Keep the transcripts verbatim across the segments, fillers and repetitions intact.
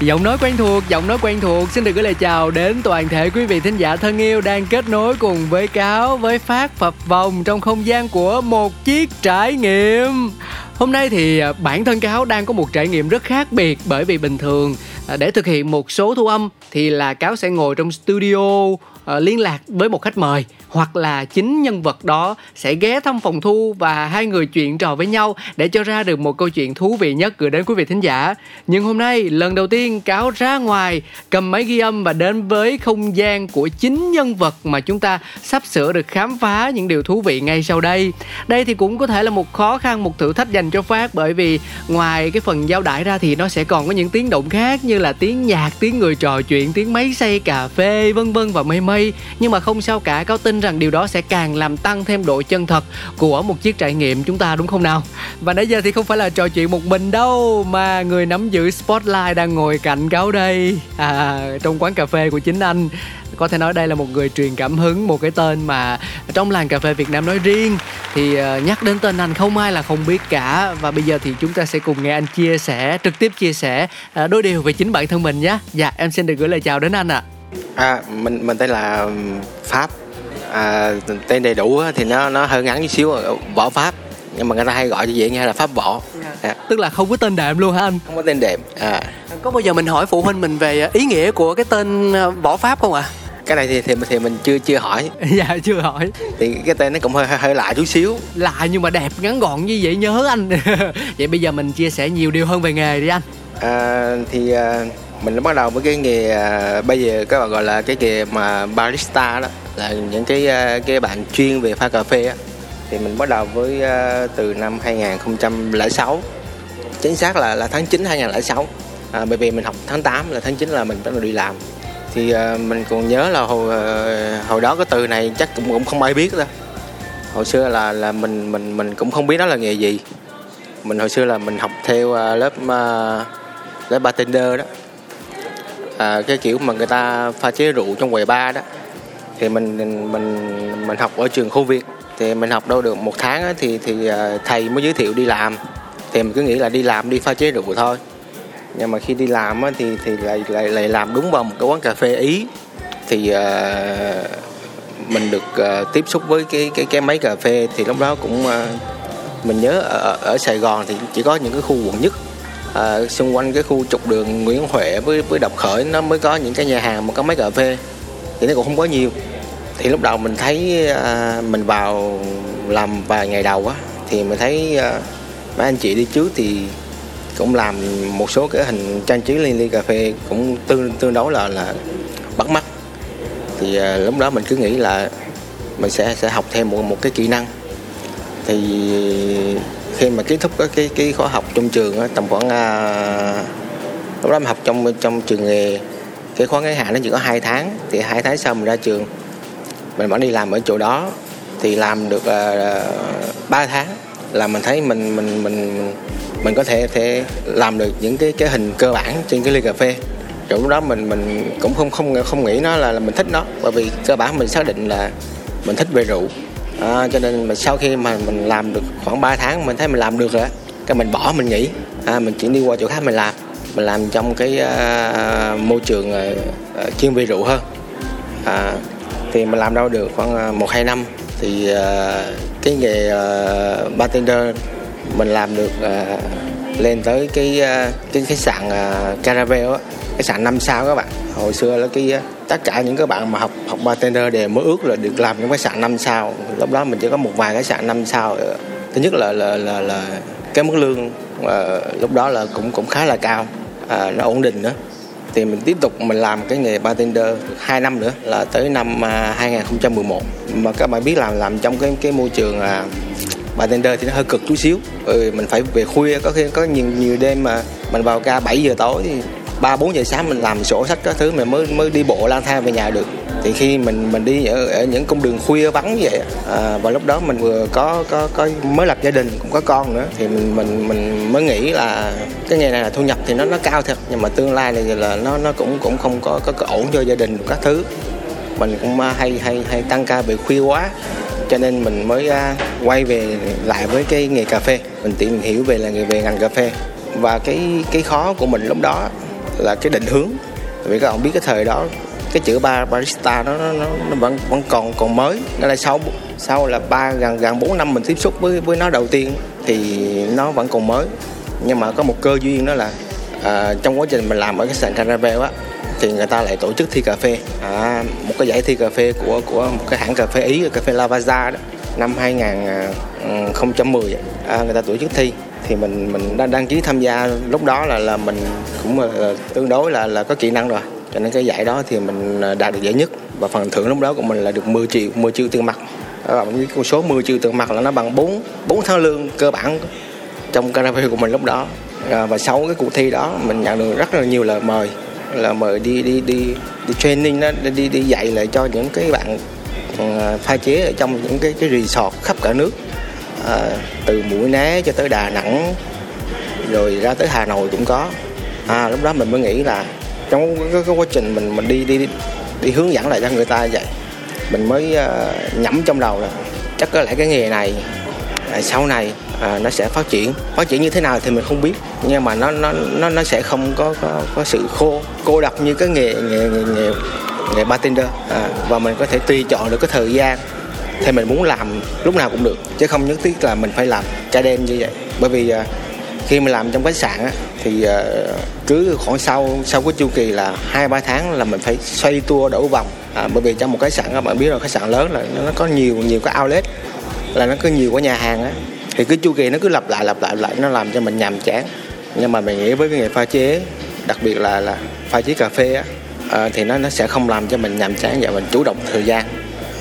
Giọng nói quen thuộc, giọng nói quen thuộc. Xin được gửi lời chào đến toàn thể quý vị thính giả thân yêu đang kết nối cùng với Cáo, với Phát, Phập Vòng trong không gian của Một Chiếc Trải Nghiệm. Hôm nay thì bản thân Cáo đang có một trải nghiệm rất khác biệt, bởi vì bình thường để thực hiện một số thu âm thì là Cáo sẽ ngồi trong studio liên lạc với một khách mời, hoặc là chính nhân vật đó sẽ ghé thăm phòng thu và hai người chuyện trò với nhau để cho ra được một câu chuyện thú vị nhất gửi đến quý vị thính giả. Nhưng hôm nay lần đầu tiên Cáo ra ngoài cầm máy ghi âm và đến với không gian của chính nhân vật mà chúng ta sắp sửa được khám phá những điều thú vị ngay sau đây. Đây thì cũng có thể là một khó khăn, một thử thách dành cho Phát, bởi vì ngoài cái phần giao đãi ra thì nó sẽ còn có những tiếng động khác như là tiếng nhạc, tiếng người trò chuyện, tiếng máy xay cà phê vân vân và mây mây. Nhưng mà không sao cả, Cáo tin rằng điều đó sẽ càng làm tăng thêm độ chân thật của Một Chiếc Trải Nghiệm chúng ta, đúng không nào? Và nãy giờ thì không phải là trò chuyện một mình đâu, mà người nắm giữ spotlight đang ngồi cạnh Cáo đây, à, trong quán cà phê của chính anh. Có thể nói đây là một người truyền cảm hứng, một cái tên mà trong làng cà phê Việt Nam nói riêng thì nhắc đến tên anh không ai là không biết cả. Và bây giờ thì chúng ta sẽ cùng nghe anh chia sẻ, trực tiếp chia sẻ đôi điều về chính bản thân mình nhé. Dạ, em xin được gửi lời chào đến anh ạ. À. à, mình mình tên là Pháp. À, tên đầy đủ thì nó nó hơi ngắn chút xíu, Võ Pháp, nhưng mà người ta hay gọi cho dễ nghe là Pháp Võ. À. Tức là không có tên đệm luôn hả anh? Không có tên đệm. À. Có bao giờ mình hỏi phụ huynh mình về ý nghĩa của cái tên Võ Pháp không ạ? À? Cái này thì, thì thì mình chưa chưa hỏi. Dạ chưa hỏi. Thì cái tên nó cũng hơi hơi, hơi lạ chút xíu. Lạ nhưng mà đẹp, ngắn gọn như vậy nhớ anh. Vậy bây giờ mình chia sẻ nhiều điều hơn về nghề đi anh. À, thì mình đã bắt đầu với cái nghề, bây giờ các bạn gọi là cái nghề mà barista đó, là những cái cái bạn chuyên về pha cà phê á. Thì mình bắt đầu với từ năm hai không không sáu, chính xác là là tháng chín hai không không sáu. À, bởi vì mình học tháng tám, là tháng chín là mình bắt đầu đi làm. Thì uh, mình còn nhớ là hồi uh, hồi đó cái từ này chắc cũng cũng không ai biết đâu. Hồi xưa là là mình mình mình cũng không biết đó là nghề gì. Mình hồi xưa là mình học theo uh, lớp uh, lớp bartender đó. À, cái kiểu mà người ta pha chế rượu trong quầy bar đó. Thì mình mình mình, mình học ở trường Khu Việt. Thì mình học đâu được một tháng á, thì thì uh, thầy mới giới thiệu đi làm. Thì mình cứ nghĩ là đi làm đi pha chế rượu thôi. Nhưng mà khi đi làm á, thì thì lại, lại lại làm đúng vào một cái quán cà phê Ý. Thì uh, mình được uh, tiếp xúc với cái cái cái máy cà phê. Thì lúc đó cũng uh, mình nhớ ở, ở Sài Gòn thì chỉ có những cái khu quận nhất, uh, xung quanh cái khu trục đường Nguyễn Huệ với với Đồng Khởi nó mới có những cái nhà hàng mà có máy cà phê, thì nó cũng không có nhiều. Thì lúc đầu mình thấy uh, mình vào làm vài ngày đầu á, thì mình thấy uh, mấy anh chị đi trước thì cũng làm một số cái hình trang trí lên ly cà phê cũng tương tương đối là là bắt mắt. Thì à, lúc đó mình cứ nghĩ là mình sẽ sẽ học thêm một một cái kỹ năng. Thì khi mà kết thúc cái cái, cái khóa học trong trường á, tầm khoảng à, lúc đó mình học trong trong trường nghề, cái khóa ngắn hạn nó chỉ có hai tháng. Thì hai tháng sau mình ra trường, mình vẫn đi làm ở chỗ đó. Thì làm được ba à, tháng là mình thấy mình mình mình mình có thể thể làm được những cái cái hình cơ bản trên cái ly cà phê. Rồi lúc đó mình mình cũng không không không nghĩ nó là, là mình thích nó, bởi vì cơ bản mình xác định là mình thích về rượu. À, cho nên mà sau khi mà mình làm được khoảng ba tháng, mình thấy mình làm được rồi, cái mình bỏ, mình nghỉ. À, mình chuyển đi qua chỗ khác mình làm. Mình làm trong cái uh, môi trường uh, chuyên về rượu hơn. À, thì mình làm đâu được khoảng một hai năm thì uh, cái nghề uh, bartender mình làm được uh, lên tới cái uh, cái khách sạn uh, Caravelle á, khách sạn năm sao các bạn. Hồi xưa là cái uh, tất cả những các bạn mà học học bartender đều mơ ước là được làm những khách sạn năm sao. Lúc đó mình chỉ có một vài khách sạn năm sao. Thứ nhất là là là, là cái mức lương uh, lúc đó là cũng cũng khá là cao, uh, nó ổn định nữa. Thì mình tiếp tục mình làm cái nghề bartender hai năm nữa là tới năm uh, hai không một một. Mà các bạn biết làm làm trong cái cái môi trường uh, bartender thì nó hơi cực chút xíu. Ừ, mình phải về khuya, có khi có nhiều nhiều đêm mà mình vào ca bảy giờ tối thì ba bốn giờ sáng mình làm sổ sách các thứ, mình mới mới đi bộ lang thang về nhà được. Thì khi mình mình đi ở, ở những con đường khuya vắng như vậy, à, và lúc đó mình vừa có có có mới lập gia đình, cũng có con nữa, thì mình mình mình mới nghĩ là cái nghề này là thu nhập thì nó nó cao thật, nhưng mà tương lai này là nó nó cũng cũng không có có, có ổn cho gia đình các thứ. Mình cũng hay hay hay tăng ca bị khuya quá, cho nên mình mới quay về lại với cái nghề cà phê. Mình tìm hiểu về là nghề về ngành cà phê, và cái cái khó của mình lúc đó là cái định hướng. Vì các bạn biết cái thời đó cái chữ barista nó nó nó vẫn vẫn còn còn mới, nó là sau sau là ba gần gần bốn năm mình tiếp xúc với với nó đầu tiên thì nó vẫn còn mới. Nhưng mà có một cơ duyên đó là à, trong quá trình mình làm ở cái sàn Caravelle á, thì người ta lại tổ chức thi cà phê, à, một cái giải thi cà phê của của một cái hãng cà phê Ý, cà phê Lavazza đó, năm hai không một không à, người ta tổ chức thi. Thì mình mình đã đăng ký tham gia, lúc đó là là mình cũng là, tương đối là là có kỹ năng rồi, cho nên cái giải đó thì mình đạt được giải nhất, và phần thưởng lúc đó của mình là được mười triệu tiền mặt. Các bạn biết con số mười triệu tiền mặt là nó bằng bốn bốn tháng lương cơ bản trong Caravelle của mình lúc đó. À, và sau cái cuộc thi đó mình nhận được rất là nhiều lời mời, là mời đi đi đi đi training đó, đi đi dạy lại cho những cái bạn pha chế ở trong những cái cái resort khắp cả nước, à, từ Mũi Né cho tới Đà Nẵng rồi ra tới Hà Nội cũng có. À, lúc đó mình mới nghĩ là trong cái, cái quá trình mình mình đi đi đi, đi hướng dẫn lại cho người ta vậy, mình mới uh, nhẩm trong đầu là chắc có lẽ cái nghề này à, sau này à, nó sẽ phát triển phát triển như thế nào thì mình không biết, nhưng mà nó nó nó nó sẽ không có có, có sự khô cô độc như cái nghề nghề nghề nghề, nghề bartender, à, và mình có thể tùy chọn được cái thời gian thì mình muốn làm lúc nào cũng được, chứ không nhất thiết là mình phải làm ca đêm như vậy. Bởi vì uh, khi mình làm trong khách sạn á, thì uh, cứ khoảng sau sau cái chu kỳ là hai ba tháng là mình phải xoay tua đổ vòng, à, bởi vì trong một khách sạn các bạn biết rồi, khách sạn lớn là nó có nhiều nhiều cái outlet, là nó có nhiều cái nhà hàng á, thì cái chu kỳ nó cứ lặp lại lặp lại lại nó làm cho mình nhàm chán. Nhưng mà mình nghĩ với cái nghề pha chế, đặc biệt là là pha chế cà phê á, à, thì nó nó sẽ không làm cho mình nhàm chán, và mình chủ động thời gian.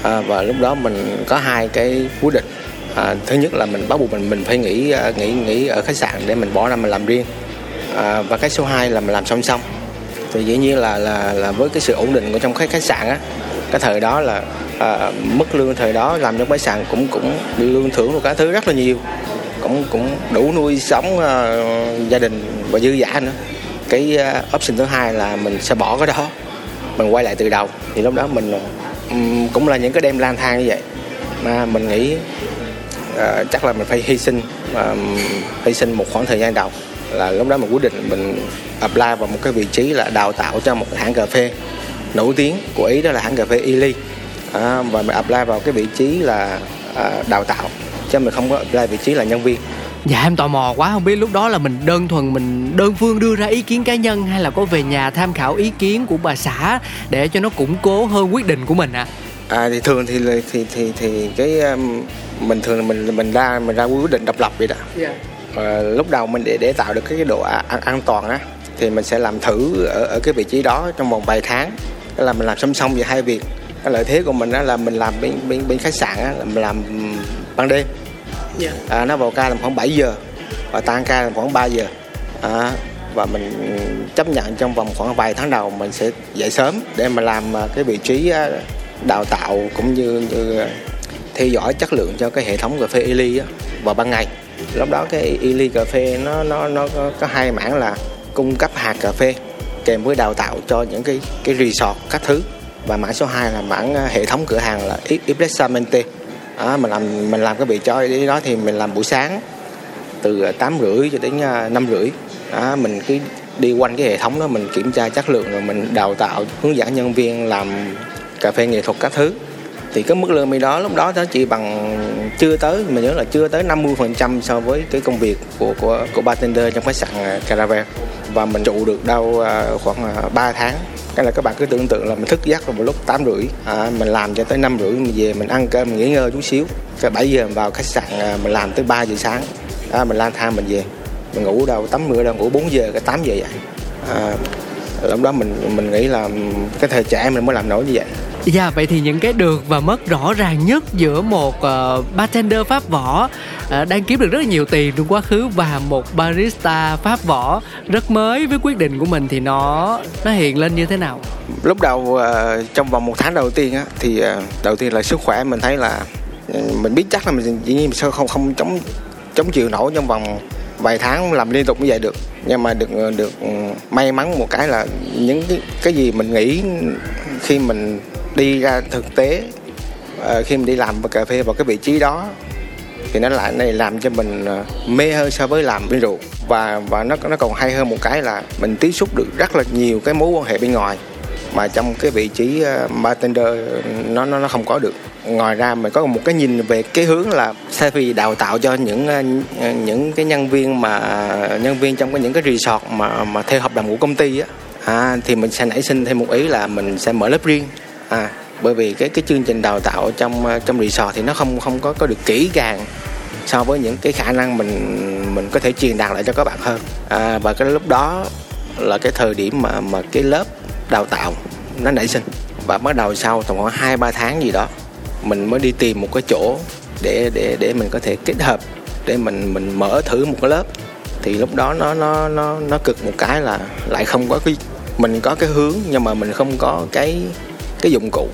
À, và lúc đó mình có hai cái quyết định. À, thứ nhất là mình bắt buộc mình mình phải nghỉ nghỉ nghỉ ở khách sạn để mình bỏ ra mình làm riêng, à, và cái số hai là mình làm song song. Thì dĩ nhiên là là là với cái sự ổn định của trong khách khách sạn á, cái thời đó là à, mức lương thời đó làm trong khách sạn cũng cũng lương thưởng một cái thứ rất là nhiều, cũng cũng đủ nuôi sống à, gia đình và dư dả nữa. Cái à, option thứ hai là mình sẽ bỏ cái đó, mình quay lại từ đầu. Thì lúc đó mình cũng là những cái đêm lang thang như vậy, mà mình nghĩ À, chắc là mình phải hy sinh à, hy sinh một khoảng thời gian đầu. Là lúc đó mình quyết định mình apply vào một cái vị trí là đào tạo cho một hãng cà phê nổi tiếng của Ý, đó là hãng cà phê Illy, à, và mình apply vào cái vị trí là à, đào tạo, chứ mình không có apply vị trí là nhân viên. Dạ em tò mò quá, không biết lúc đó là mình đơn thuần mình đơn phương đưa ra ý kiến cá nhân, hay là có về nhà tham khảo ý kiến của bà xã để cho nó củng cố hơn quyết định của mình ạ? À? À, thì thường thì thì thì thì cái um, mình thường mình mình ra mình ra quyết định độc lập vậy đó. Yeah. À, lúc đầu mình để để tạo được cái độ an, an toàn á, thì mình sẽ làm thử ở ở cái vị trí đó trong vòng vài tháng. Đó là mình làm song song về hai việc. Cái lợi thế của mình đó là mình làm bên bên, bên khách sạn á, là mình làm ban đêm. Yeah. À, nó vào ca tầm khoảng bảy giờ và tan ca tầm khoảng ba giờ. À, và mình chấp nhận trong vòng khoảng vài tháng đầu mình sẽ dậy sớm để mà làm cái vị trí đào tạo cũng như, như theo dõi chất lượng cho cái hệ thống cà phê Illy á, vào ban ngày. Lúc đó cái Illy cà phê nó nó nó có hai mảng là cung cấp hạt cà phê kèm với đào tạo cho những cái cái resort các thứ, và mảng số hai là mảng hệ thống cửa hàng là Espressamente. À, mình làm mình làm cái vị trí đó thì mình làm buổi sáng từ tám rưỡi cho đến năm rưỡi. À, mình cứ đi quanh cái hệ thống đó, mình kiểm tra chất lượng rồi mình đào tạo hướng dẫn nhân viên làm cà phê nghệ thuật các thứ. Thì cái mức lương đó lúc đó nó chỉ bằng chưa tới, mình nhớ là chưa tới năm mươi phần trăm so với cái công việc của của của bartender trong khách sạn Caravelle, và mình trụ được đâu khoảng ba tháng. Cái là các bạn cứ tưởng tượng là mình thức giấc vào lúc tám rưỡi, à, mình làm cho tới năm rưỡi, mình về mình ăn cơm, mình nghỉ ngơi chút xíu, cái bảy giờ mình vào khách sạn mình làm tới ba giờ sáng, à, mình lang thang mình về, mình ngủ đâu tắm rửa đâu ngủ bốn giờ, cái tám giờ dậy. À, lúc đó mình mình nghĩ là cái thời trẻ mình mới làm nổi như vậy. Dạ, yeah, vậy thì những cái được và mất rõ ràng nhất giữa một uh, bartender Pháp Võ uh, đang kiếm được rất là nhiều tiền trong quá khứ và một barista Pháp Võ rất mới với quyết định của mình thì nó nó hiện lên như thế nào? Lúc đầu uh, trong vòng một tháng đầu tiên á, thì uh, đầu tiên là sức khỏe mình thấy là uh, mình biết chắc là mình dĩ nhiên mình không không chống chống chịu nổi trong vòng vài tháng làm liên tục như vậy được, nhưng mà được được may mắn một cái là những cái, cái gì mình nghĩ khi mình đi ra thực tế, khi mình đi làm vào cà phê vào cái vị trí đó thì nó lại này làm cho mình mê hơn so với làm bên rượu, và và nó nó còn hay hơn một cái là mình tiếp xúc được rất là nhiều cái mối quan hệ bên ngoài mà trong cái vị trí bartender nó nó nó không có được. Ngoài ra mình có một cái nhìn về cái hướng là thay vì đào tạo cho những những cái nhân viên mà nhân viên trong cái những cái resort mà mà theo hợp đồng của công ty á, à, thì mình sẽ nảy sinh thêm một ý là mình sẽ mở lớp riêng, à, bởi vì cái cái chương trình đào tạo trong trong resort thì nó không không có có được kỹ càng so với những cái khả năng mình mình có thể truyền đạt lại cho các bạn hơn, à, và cái lúc đó là cái thời điểm mà mà cái lớp đào tạo nó nảy sinh. Và bắt đầu sau tầm khoảng hai ba tháng gì đó mình mới đi tìm một cái chỗ để để để mình có thể kết hợp để mình mình mở thử một cái lớp. Thì lúc đó nó nó nó nó cực một cái là lại không có cái, mình có cái hướng nhưng mà mình không có cái cái dụng cụ,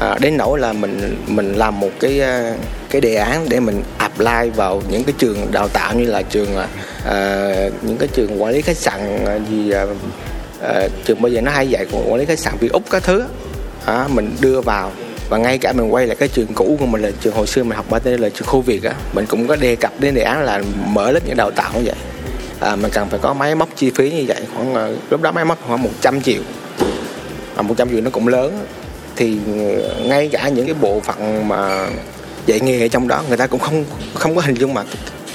à, đến nỗi là mình mình làm một cái cái đề án để mình apply vào những cái trường đào tạo như là trường à, những cái trường quản lý khách sạn gì à, à, trường bây giờ nó hay dạy của quản lý khách sạn Việt Úc các thứ, à, mình đưa vào. Và ngay cả mình quay lại cái trường cũ của mình là trường hồi xưa mình học bartender là trường khu Việt á, mình cũng có đề cập đến đề án là mở lớp những đào tạo như vậy, à, mình cần phải có máy móc chi phí như vậy khoảng lúc đó máy móc khoảng một trăm triệu, à, một trăm triệu nó cũng lớn. Thì ngay cả những cái bộ phận mà dạy nghề ở trong đó người ta cũng không không có hình dung mà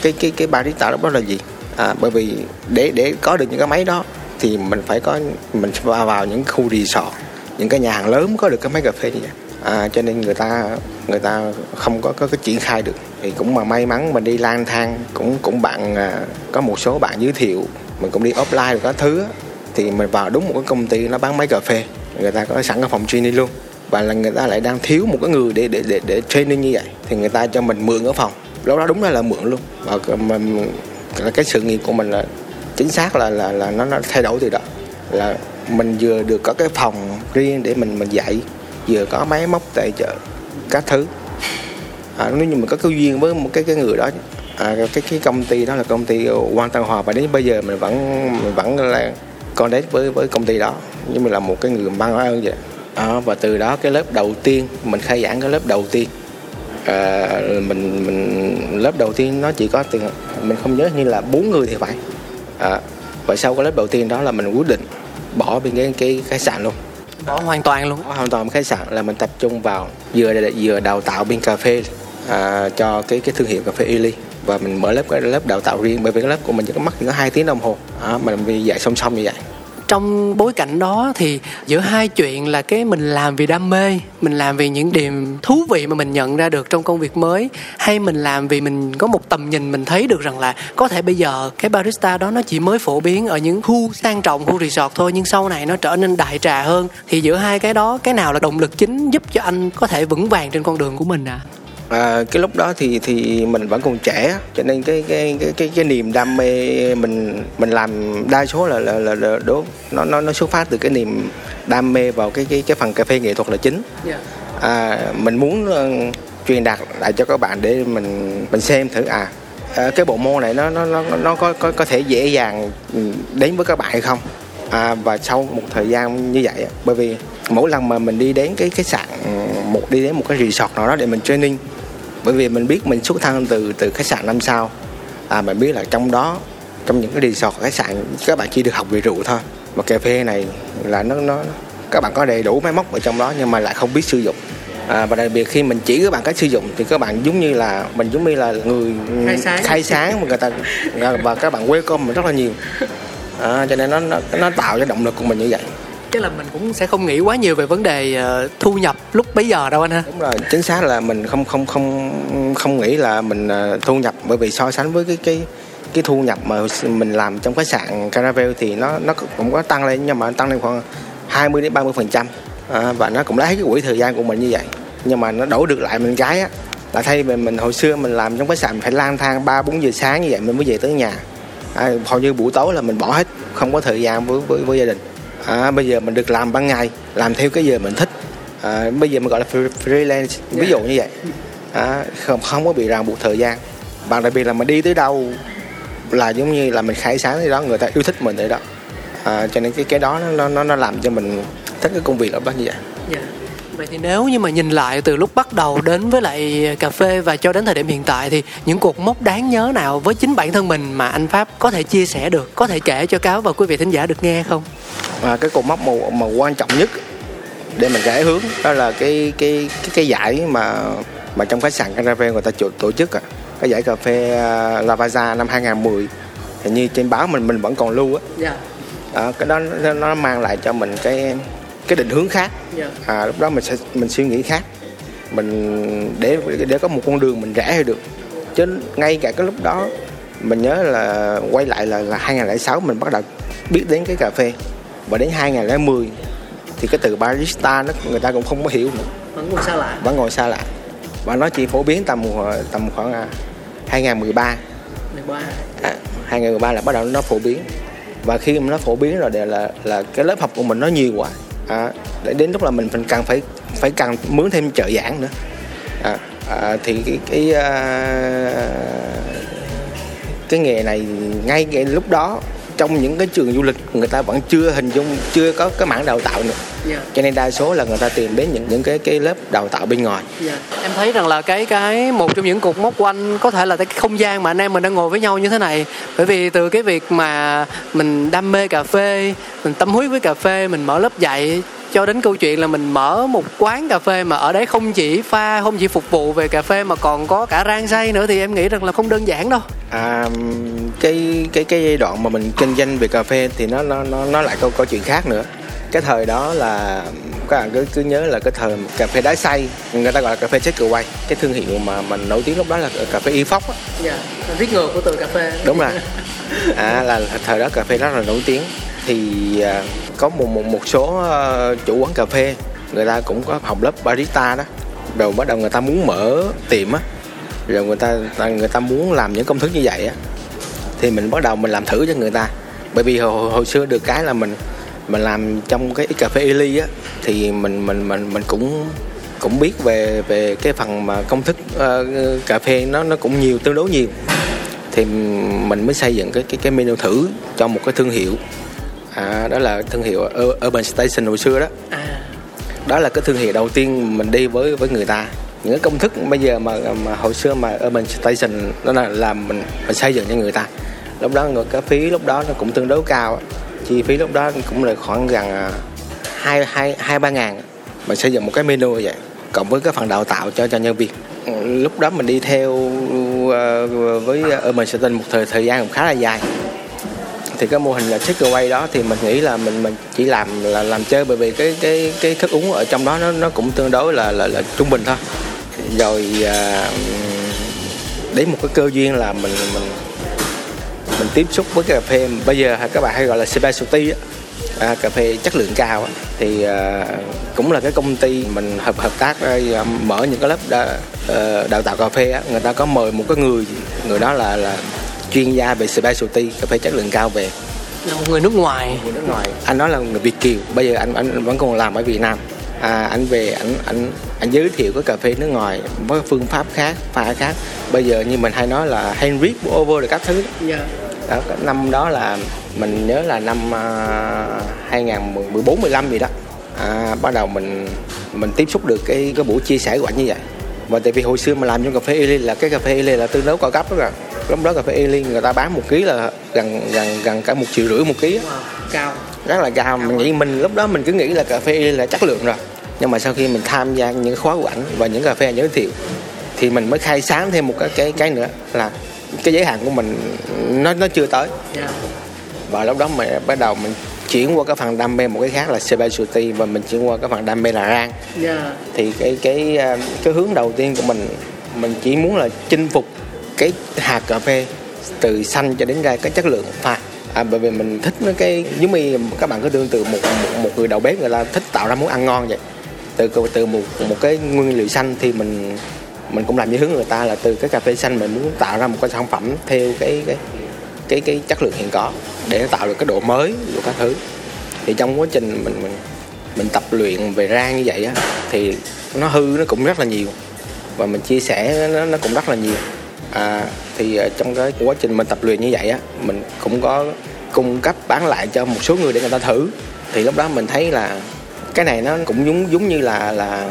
cái cái cái barista đó là gì, à, bởi vì để để có được những cái máy đó thì mình phải có mình vào vào những khu resort, những cái nhà hàng lớn có được cái máy cà phê như vậy. À, cho nên người ta người ta không có, có cái triển khai được. Thì cũng mà may mắn mình đi lang thang cũng cũng bạn à, có một số bạn giới thiệu mình cũng đi offline được các thứ, thì mình vào đúng một cái công ty nó bán máy cà phê, người ta có sẵn cái phòng training luôn và là người ta lại đang thiếu một cái người để để để, để training như vậy, thì người ta cho mình mượn ở phòng. Lúc đó đúng là, là mượn luôn. Và mình, cái sự nghiệp của mình là chính xác là là là nó, nó thay đổi từ đó, là mình vừa được có cái phòng riêng để mình mình dạy, vừa có máy móc tài trợ các thứ, à, nếu như mình có cái duyên với một cái cái người đó, à, cái cái công ty đó là công ty Quang Tân Hòa, và đến bây giờ mình vẫn mình vẫn là connect với với công ty đó như mình là một cái người mang ơn vậy, à, và từ đó cái lớp đầu tiên mình khai giảng, cái lớp đầu tiên à, mình mình lớp đầu tiên nó chỉ có từ mình không nhớ như là bốn người thì phải, à, và sau cái lớp đầu tiên đó là mình quyết định bỏ bên cái cái khách sạn luôn. Bỏ hoàn toàn luôn Bỏ hoàn toàn khách sạn là mình tập trung vào vừa vừa đào tạo bên cà phê à, cho cái cái thương hiệu cà phê Illy, và mình mở lớp cái lớp đào tạo riêng, bởi vì cái lớp của mình chỉ có mất nó hai tiếng đồng hồ à, mình dạy song song như vậy. Trong bối cảnh đó thì giữa hai chuyện là cái mình làm vì đam mê, mình làm vì những điểm thú vị mà mình nhận ra được trong công việc mới, hay mình làm vì mình có một tầm nhìn, mình thấy được rằng là có thể bây giờ cái barista đó nó chỉ mới phổ biến ở những khu sang trọng, khu resort thôi, nhưng sau này nó trở nên đại trà hơn. Thì giữa hai cái đó, cái nào là động lực chính giúp cho anh có thể vững vàng trên con đường của mình ạ? À? À, cái lúc đó thì thì mình vẫn còn trẻ, cho nên cái cái cái cái, cái niềm đam mê mình mình làm đa số là là là, là đố, nó nó nó xuất phát từ cái niềm đam mê vào cái cái cái phần cà phê nghệ thuật là chính. À, mình muốn uh, truyền đạt lại cho các bạn để mình mình xem thử à, à cái bộ môn này nó nó nó nó có có có thể dễ dàng đến với các bạn hay không. À, và sau một thời gian như vậy, bởi vì mỗi lần mà mình đi đến cái khách sạn, một đi đến một cái resort nào đó để mình training, bởi vì mình biết mình xuất thân từ từ khách sạn năm sao, à, mình biết là trong đó, trong những cái resort khách sạn các bạn chỉ được học về rượu thôi, mà cà phê này là nó nó các bạn có đầy đủ máy móc ở trong đó nhưng mà lại không biết sử dụng, à, và đặc biệt khi mình chỉ các bạn cách sử dụng thì các bạn giống như là mình giống như là người khai sáng, khai sáng người ta, và các bạn welcome mình rất là nhiều, à, cho nên nó, nó nó tạo cho động lực của mình như vậy. Chắc là mình cũng sẽ không nghĩ quá nhiều về vấn đề uh, thu nhập lúc bấy giờ đâu anh ha. Đúng rồi, chính xác là mình không không không không nghĩ là mình uh, thu nhập, bởi vì so sánh với cái cái cái thu nhập mà mình làm trong khách sạn Caravelle thì nó nó cũng có tăng lên, nhưng mà tăng lên khoảng hai mươi đến ba mươi phần trăm à, và nó cũng lấy cái quỹ thời gian của mình như vậy. Nhưng mà nó đổi được lại mình cái á, là thay vì mình hồi xưa mình làm trong khách sạn phải lang thang ba bốn giờ sáng như vậy mình mới về tới nhà, à, hầu như buổi tối là mình bỏ hết, không có thời gian với với, với gia đình. À, bây giờ mình được làm ban ngày, làm theo cái giờ mình thích. À, bây giờ mình gọi là freelance, ví dụ như vậy. À, không không có bị ràng buộc thời gian. Và đặc biệt là mình đi tới đâu là giống như là mình khai sáng tới đó, người ta yêu thích mình tới đó. À, cho nên cái cái đó nó nó nó làm cho mình thích cái công việc ở bên như vậy. Yeah. Vậy thì nếu như mà nhìn lại từ lúc bắt đầu đến với lại cà phê và cho đến thời điểm hiện tại, thì những cột mốc đáng nhớ nào với chính bản thân mình mà anh Pháp có thể chia sẻ được, có thể kể cho Cáo và quý vị thính giả được nghe không? À, cái cột mốc mà, mà quan trọng nhất để mình rẽ hướng đó là cái cái cái, cái giải mà mà trong khách sạn Caravelle người ta tổ chức, à, cái giải cà phê Lavazza năm hai không một không, hình như trên báo mình mình vẫn còn lưu á. Yeah. À, cái đó nó, nó mang lại cho mình cái cái định hướng khác. Yeah. À, lúc đó mình sẽ mình suy nghĩ khác, mình để để có một con đường mình rẽ được. Chứ ngay cả cái lúc đó mình nhớ là quay lại là là hai không không sáu mình bắt đầu biết đến cái cà phê, và đến hai không một không thì cái từ barista nó người ta cũng không có hiểu nữa, vẫn còn xa lạ, vẫn còn xa lạ và nó chỉ phổ biến tầm tầm khoảng hai không một ba à, hai không một ba là bắt đầu nó phổ biến. Và khi mà nó phổ biến rồi đều là là cái lớp học của mình nó nhiều quá. À, để đến lúc là mình mình cần phải phải cần mướn thêm trợ giảng nữa. À, à, thì cái cái, à, cái nghề này ngay cái lúc đó trong những cái trường du lịch người ta vẫn chưa hình dung, chưa có cái mảng đào tạo nữa. Yeah. Cho nên đa số là người ta tìm đến những những cái cái lớp đào tạo bên ngoài. Yeah. Em thấy rằng là cái cái một trong những cột mốc của anh có thể là cái không gian mà anh em mình đang ngồi với nhau như thế này, bởi vì từ cái việc mà mình đam mê cà phê, mình tâm huyết với cà phê, mình mở lớp dạy, cho đến câu chuyện là mình mở một quán cà phê mà ở đấy không chỉ pha, không chỉ phục vụ về cà phê mà còn có cả rang xay nữa, thì em nghĩ rằng là không đơn giản đâu. À, cái cái cái giai đoạn mà mình kinh doanh về cà phê thì nó nó nó nó lại câu câu chuyện khác nữa. Cái thời đó là các bạn cứ cứ nhớ là cái thời cà phê đá xay, người ta gọi là cà phê chết cựu quay, cái thương hiệu mà mình nổi tiếng lúc đó là cà phê Y Phóc á. Dạ, viết ngược của từ cà phê. Đúng rồi. À, là thời đó cà phê rất là nổi tiếng. Thì có một một một số chủ quán cà phê người ta cũng có học lớp barista đó, rồi bắt đầu người ta muốn mở tiệm á, rồi người ta người ta muốn làm những công thức như vậy á, thì mình bắt đầu mình làm thử cho người ta. Bởi vì hồi, hồi xưa được cái là mình mình làm trong cái cà phê Illy á, thì mình mình mình mình cũng cũng biết về về cái phần mà công thức uh, cà phê nó nó cũng nhiều, tương đối nhiều, thì mình mới xây dựng cái cái cái menu thử cho một cái thương hiệu. À, đó là thương hiệu Urban Station hồi xưa đó. Đó là cái thương hiệu đầu tiên mình đi với với người ta. Những cái công thức bây giờ mà, mà hồi xưa mà Urban Station đó là làm mình, mình xây dựng cho người ta. Lúc đó cái phí lúc đó nó cũng tương đối cao, chi phí lúc đó cũng là khoảng gần hai hai hai ba ngàn. Mình xây dựng một cái menu như vậy, cộng với cái phần đào tạo cho cho nhân viên. Lúc đó mình đi theo với Urban Station một thời thời gian cũng khá là dài. Thì cái mô hình là takeaway đó thì mình nghĩ là mình mình chỉ làm là làm chơi, bởi vì cái cái cái thức uống ở trong đó nó nó cũng tương đối là là, là trung bình thôi. Rồi à, đến một cái cơ duyên là mình mình mình tiếp xúc với cà phê bây giờ các bạn hay gọi là specialty á, à, cà phê chất lượng cao á, thì à, cũng là cái công ty mình hợp hợp tác mở những cái lớp đào, đào tạo cà phê á, người ta có mời một cái người người đó là là chuyên gia về specialty, cà phê chất lượng cao về. Là một người nước ngoài. Người nước ngoài. Anh nói là người Việt kiều. Bây giờ anh anh vẫn còn làm ở Việt Nam. À, anh về anh anh anh giới thiệu cái cà phê nước ngoài với phương pháp khác, pha khác. Bây giờ như mình hay nói là hand drip over được các thứ. Dạ. Yeah. Năm đó là mình nhớ là năm uh, hai không một bốn mười lăm gì đó. À, bắt đầu mình mình tiếp xúc được cái cái buổi chia sẻ của anh như vậy. Và tại vì hồi xưa mà làm trong cà phê Illy là cái cà phê Illy là tương đối cao cấp đó rồi. Lúc đó cà phê Illy người ta bán một ký là gần gần gần cả một triệu rưỡi một ký. Wow, cao, rất là cao. Mình nghĩ mình lúc đó mình cứ nghĩ là cà phê Illy là chất lượng rồi, nhưng mà sau khi mình tham gia những khóa của ảnh và những cà phê anh giới thiệu thì mình mới khai sáng thêm một cái cái cái nữa là cái giới hạn của mình nó nó chưa tới. Yeah. Và lúc đó mình bắt đầu mình chuyển qua cái phần đam mê một cái khác là specialty, và mình chuyển qua cái phần đam mê là rang. Yeah. Thì cái cái cái hướng đầu tiên của mình mình chỉ muốn là chinh phục cái hạt cà phê từ xanh cho đến ra cái chất lượng pha. à, bởi vì mình thích cái giống như các bạn cứ tương tự một, một một người đầu bếp người ta thích tạo ra món ăn ngon vậy, từ từ một một cái nguyên liệu xanh thì mình mình cũng làm như hướng người ta, là từ cái cà phê xanh mình muốn tạo ra một cái sản phẩm theo cái cái cái cái chất lượng hiện có để tạo được cái độ mới của các thứ. Thì trong quá trình mình mình mình tập luyện về rang như vậy á thì nó hư nó cũng rất là nhiều và mình chia sẻ nó nó cũng rất là nhiều. À, thì trong cái quá trình mình tập luyện như vậy á, mình cũng có cung cấp bán lại cho một số người để người ta thử. Thì lúc đó mình thấy là cái này nó cũng giống giống như là là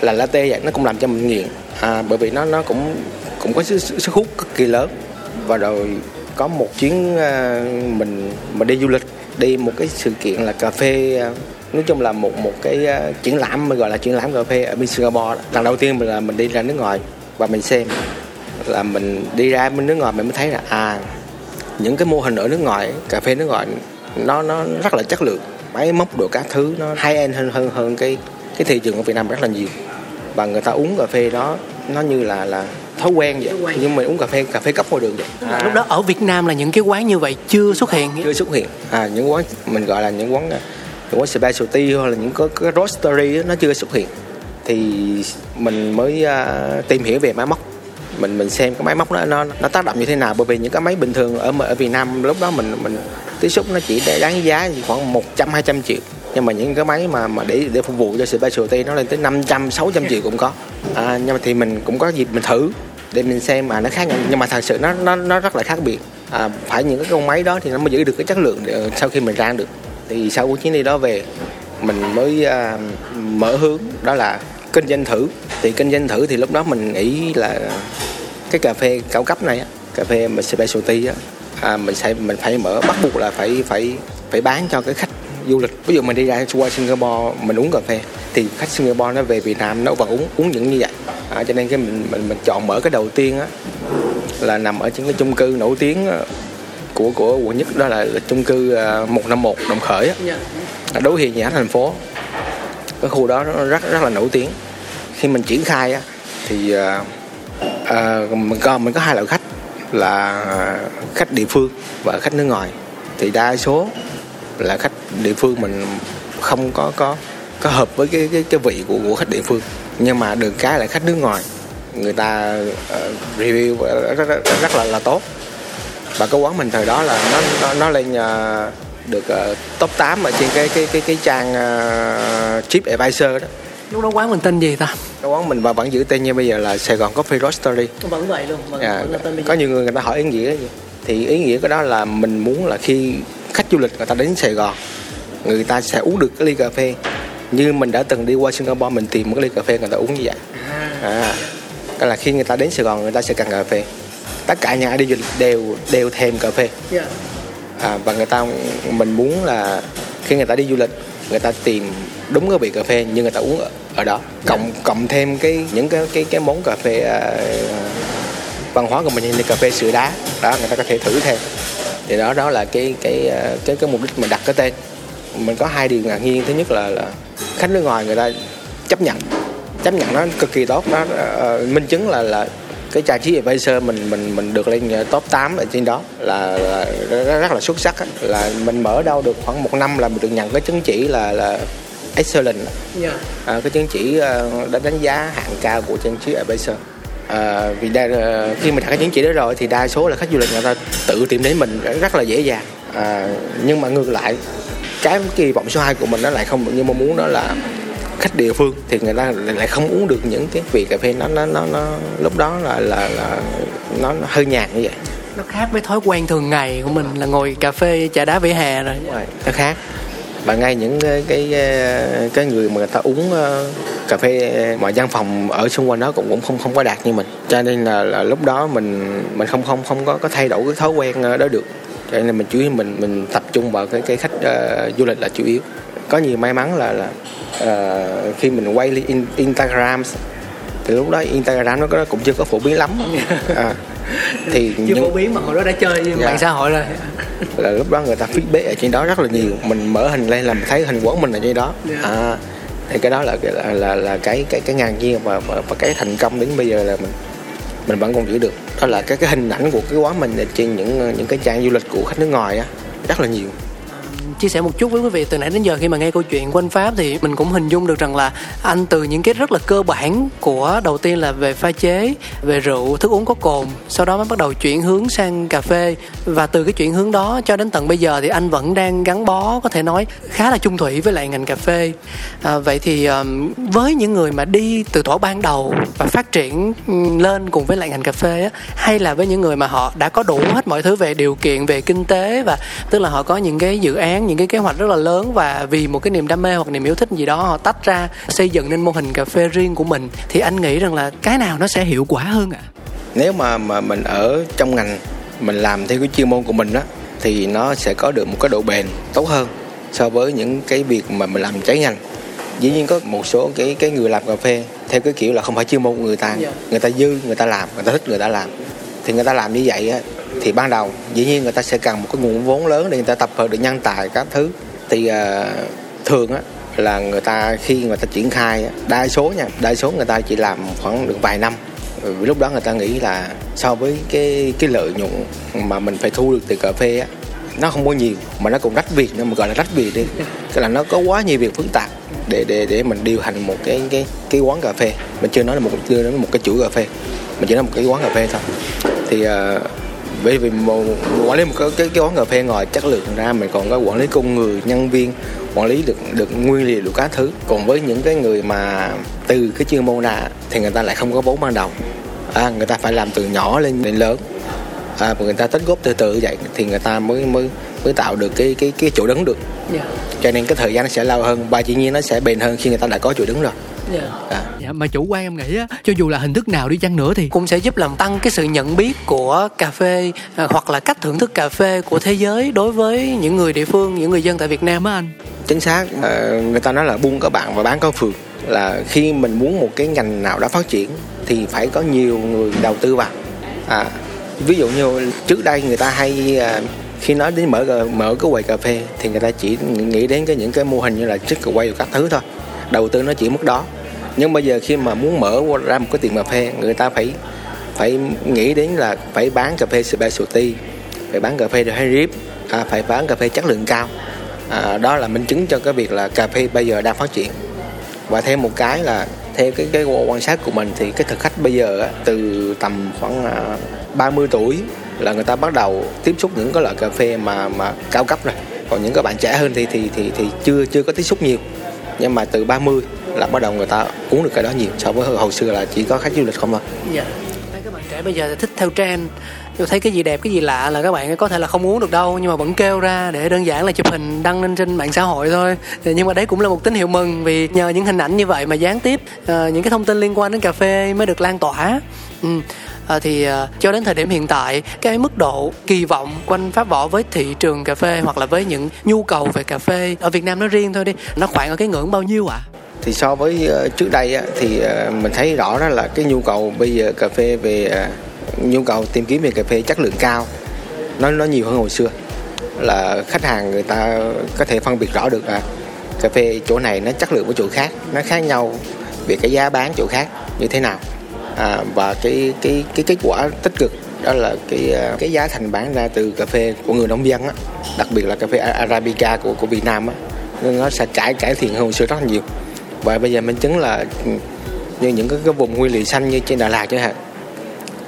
là latte vậy, nó cũng làm cho mình nghiện. À, bởi vì nó nó cũng cũng có sức hút cực kỳ lớn. Và rồi có một chuyến mình mình đi du lịch, đi một cái sự kiện là cà phê, nói chung là một một cái triển lãm, mình gọi là triển lãm cà phê ở bên Singapore. Lần đầu tiên mình là mình đi ra nước ngoài và mình xem, là mình đi ra bên nước ngoài mình mới thấy là à, những cái mô hình ở nước ngoài, cà phê nước ngoài nó nó rất là chất lượng, máy móc đồ các thứ nó high end hơn hơn hơn cái cái thị trường của Việt Nam rất là nhiều. Và người ta uống cà phê đó nó như là là thói quen vậy, nhưng mà uống cà phê cà phê cốc ngoài đường vậy. À, lúc đó ở Việt Nam là những cái quán như vậy chưa xuất hiện, chưa xuất hiện. À, những quán mình gọi là những quán những quán specialty hoặc là những cái, cái roastery đó, nó chưa xuất hiện. Thì mình mới uh, tìm hiểu về máy móc, mình mình xem cái máy móc đó, nó nó tác động như thế nào. Bởi vì những cái máy bình thường ở ở Việt Nam lúc đó mình mình tiếp xúc nó chỉ để đáng giá khoảng một trăm hai trăm triệu, nhưng mà những cái máy mà mà để để phục vụ cho specialty nó lên tới năm trăm sáu trăm triệu cũng có. À, nhưng mà thì mình cũng có dịp mình thử để mình xem mà nó khác, nhưng mà thật sự nó nó nó rất là khác biệt. À, phải những cái con máy đó thì nó mới giữ được cái chất lượng để, sau khi mình rang được. Thì sau cuộc chuyến đi đó về mình mới à, mở hướng đó là kinh doanh thử. Thì kinh doanh thử thì lúc đó mình nghĩ là cái cà phê cao cấp này á, cà phê mà specialty á, à, mình sẽ mình phải mở bắt buộc là phải phải phải bán cho cái khách du lịch. Ví dụ mình đi ra qua Singapore mình uống cà phê thì khách Singapore nó về Việt Nam nó vẫn uống uống những như vậy. À, cho nên cái mình mình mình chọn mở cái đầu tiên á là nằm ở những cái chung cư nổi tiếng của của quận nhất, đó là, là chung cư một năm một Đồng Khởi á, đối diện nhà thành phố. Cái khu đó nó rất rất là nổi tiếng. Khi mình triển khai á thì à, mình có mình có hai loại khách là khách địa phương và khách nước ngoài. Thì đa số là khách địa phương mình không có có có hợp với cái cái cái vị của của khách địa phương, nhưng mà được cái là khách nước ngoài người ta uh, review rất, rất, rất là là tốt. Và cái quán mình thời đó là nó nó, nó lên uh, được uh, top tám ở trên cái cái cái cái trang uh, TripAdvisor đó. Lúc đó quán mình tên gì ta? Cái quán mình mà vẫn giữ tên như bây giờ là Saigon Coffee Roastery. Vẫn vậy luôn, vẫn, à, vẫn là tên. Có nhiều người người ta hỏi ý nghĩa cái gì? Thì ý nghĩa của đó là mình muốn là khi khách du lịch người ta đến Sài Gòn, người ta sẽ uống được cái ly cà phê như mình đã từng đi qua Singapore mình tìm một cái ly cà phê người ta uống như vậy. À, cái là khi người ta đến Sài Gòn người ta sẽ cần cà phê. Tất cả nhà đi du lịch đều đều thèm cà phê. À, và người ta mình muốn là khi người ta đi du lịch người ta tìm đúng cái vị cà phê nhưng người ta uống ở, ở đó. Cộng cộng thêm cái những cái cái cái món cà phê à, văn hóa của mình như cà phê sữa đá đó, người ta có thể thử thêm. Thì đó đó là cái cái cái cái mục đích mình đặt cái tên. Mình có hai điều ngạc nhiên. Thứ nhất là, là khách nước ngoài người ta chấp nhận chấp nhận nó cực kỳ tốt. Nó uh, minh chứng là là cái trang trí advisor mình mình mình được lên top tám ở trên đó là, là rất, rất là xuất sắc á. Là mình mở đâu được khoảng một năm là mình được nhận cái chứng chỉ là là excellent, yeah. À, cái chứng chỉ đã đánh giá hạng cao của trang trí advisor. À, vì đa, khi mình đặt cái chứng chỉ đó rồi thì đa số là khách du lịch người ta tự tìm đến mình rất là dễ dàng. À, nhưng mà ngược lại cái kỳ vọng số hai của mình nó lại không được như mong muốn, đó là khách địa phương thì người ta lại không uống được những cái vị cà phê nó nó nó, nó lúc đó là, là là nó hơi nhạt như vậy. Nó khác với thói quen thường ngày của mình là ngồi cà phê trà đá vỉa hè rồi. Đúng rồi, nó khác. Và ngay những cái cái, cái người mà người ta uống cà phê ngoài văn phòng ở xung quanh đó cũng cũng không không có đạt như mình, cho nên là, là lúc đó mình mình không không không có, có thay đổi cái thói quen đó được, cho nên mình chủ yếu mình mình tập trung vào cái cái khách uh, du lịch là chủ yếu. Có nhiều may mắn là là uh, khi mình quay lên Instagram thì lúc đó Instagram nó cũng chưa có phổ biến lắm. À, thì chưa nhưng, phổ biến mà hồi đó đã chơi yeah. mạng xã hội rồi. Là lúc đó người ta feedback ở trên đó rất là nhiều, mình mở hình lên là mình thấy hình quán mình ở trên đó. Yeah. À, thì cái đó là là là, là cái cái cái ngàn nhiên và, và và cái thành công đến bây giờ là mình mình vẫn còn giữ được. Đó là cái cái hình ảnh của cái quán mình trên những những cái trang du lịch của khách nước ngoài á, rất là nhiều. Chia sẻ một chút với quý vị, từ nãy đến giờ khi mà nghe câu chuyện của anh Pháp thì mình cũng hình dung được rằng là anh từ những cái rất là cơ bản của, đầu tiên là về pha chế, về rượu, thức uống có cồn, sau đó mới bắt đầu chuyển hướng sang cà phê. Và từ cái chuyển hướng đó cho đến tận bây giờ thì anh vẫn đang gắn bó, có thể nói khá là chung thủy với lại ngành cà phê. à, Vậy thì với những người mà đi từ tổ ban đầu và phát triển lên cùng với lại ngành cà phê á, hay là với những người mà họ đã có đủ hết mọi thứ về điều kiện, về kinh tế, và tức là họ có những cái dự án, những cái kế hoạch rất là lớn, và vì một cái niềm đam mê hoặc niềm yêu thích gì đó họ tách ra xây dựng nên mô hình cà phê riêng của mình, thì anh nghĩ rằng là cái nào nó sẽ hiệu quả hơn ạ? À? Nếu mà, mà mình ở trong ngành, mình làm theo cái chuyên môn của mình đó, thì nó sẽ có được một cái độ bền tốt hơn so với những cái việc mà mình làm trái ngành. Dĩ nhiên có một số cái, cái người làm cà phê theo cái kiểu là không phải chuyên môn của người ta, yeah. Người ta dư, người ta làm, người ta thích, người ta làm. Thì người ta làm như vậy á, thì ban đầu dĩ nhiên người ta sẽ cần một cái nguồn vốn lớn để người ta tập hợp được nhân tài các thứ. Thì uh, thường á, là người ta khi người ta triển khai á, đa số nha, đa số người ta chỉ làm khoảng được vài năm. Ừ, lúc đó người ta nghĩ là so với cái, cái lợi nhuận mà mình phải thu được từ cà phê á, nó không có nhiều, mà nó cũng rách việc, nhưng mà gọi là rách việc đi, tức là nó có quá nhiều việc phức tạp để để để mình điều hành một cái cái cái quán cà phê. Mình chưa nói là một chưa nói một cái chuỗi cà phê, mình chỉ nói một cái quán cà phê thôi. Thì uh, bởi vì quản lý một cái, cái, cái quán cà phê ngoài chất lượng ra, mình còn có quản lý con người, nhân viên, quản lý được được nguyên liệu, được các thứ. Còn với những cái người mà từ cái chuyên môn ra thì người ta lại không có vốn ban đầu, à, người ta phải làm từ nhỏ lên đến lớn, à, người ta tích góp từ từ vậy thì người ta mới mới mới tạo được cái cái cái chỗ đứng được. Yeah. Cho nên cái thời gian nó sẽ lâu hơn, và dĩ nhiên nó sẽ bền hơn khi người ta đã có chỗ đứng rồi. Yeah. À. Dạ, mà chủ quan em nghĩ á, cho dù là hình thức nào đi chăng nữa thì cũng sẽ giúp làm tăng cái sự nhận biết của cà phê, à, hoặc là cách thưởng thức cà phê của thế giới đối với những người địa phương, những người dân tại Việt Nam á anh. Chính xác, à, người ta nói là buôn có bạn và bán có phường, là khi mình muốn một cái ngành nào đó phát triển thì phải có nhiều người đầu tư vào. À, ví dụ như trước đây người ta hay à, khi nói đến mở mở cái quầy cà phê thì người ta chỉ nghĩ đến cái những cái mô hình như là chiếc quầy và các thứ thôi, đầu tư nó chỉ mức đó. Nhưng bây giờ khi mà muốn mở ra một cái tiệm cà phê, người ta phải phải nghĩ đến là phải bán cà phê specialty, phải bán cà phê high drip, à, phải bán cà phê chất lượng cao. À, đó là minh chứng cho cái việc là cà phê bây giờ đang phát triển. Và thêm một cái là theo cái, cái quan sát của mình thì cái thực khách bây giờ từ tầm khoảng ba mươi tuổi là người ta bắt đầu tiếp xúc những cái loại cà phê mà mà cao cấp rồi. Còn những các bạn trẻ hơn thì thì thì thì chưa chưa có tiếp xúc nhiều. Nhưng mà từ ba mươi là bắt đầu người ta uống được cái đó nhiều, so với hồi xưa là chỉ có khách du lịch không thôi. Dạ. Các bạn trẻ bây giờ thích theo trend, tôi thấy cái gì đẹp, cái gì lạ là các bạn có thể là không uống được đâu, nhưng mà vẫn kêu ra để đơn giản là chụp hình đăng lên trên mạng xã hội thôi. Nhưng mà đấy cũng là một tín hiệu mừng, vì nhờ những hình ảnh như vậy mà gián tiếp những cái thông tin liên quan đến cà phê mới được lan tỏa. Ừ. À, thì uh, cho đến thời điểm hiện tại, cái mức độ kỳ vọng của anh Pháp Võ với thị trường cà phê hoặc là với những nhu cầu về cà phê ở Việt Nam nói riêng thôi đi, nó khoảng ở cái ngưỡng bao nhiêu ạ? À? Thì so với uh, trước đây uh, thì uh, mình thấy rõ đó là cái nhu cầu bây giờ cà phê về uh, nhu cầu tìm kiếm về cà phê chất lượng cao nó nó nhiều hơn hồi xưa, là khách hàng người ta có thể phân biệt rõ được là cà phê chỗ này nó chất lượng với chỗ khác, nó khác nhau về cái giá bán chỗ khác như thế nào. À, và cái cái cái kết quả tích cực đó là cái cái giá thành bán ra từ cà phê của người nông dân á, đặc biệt là cà phê Arabica của của Việt Nam á, nên nó sẽ cải cải thiện hơn xưa rất nhiều. Và bây giờ minh chứng là như những cái, cái vùng nguyên liệu xanh như trên Đà Lạt chẳng hạn,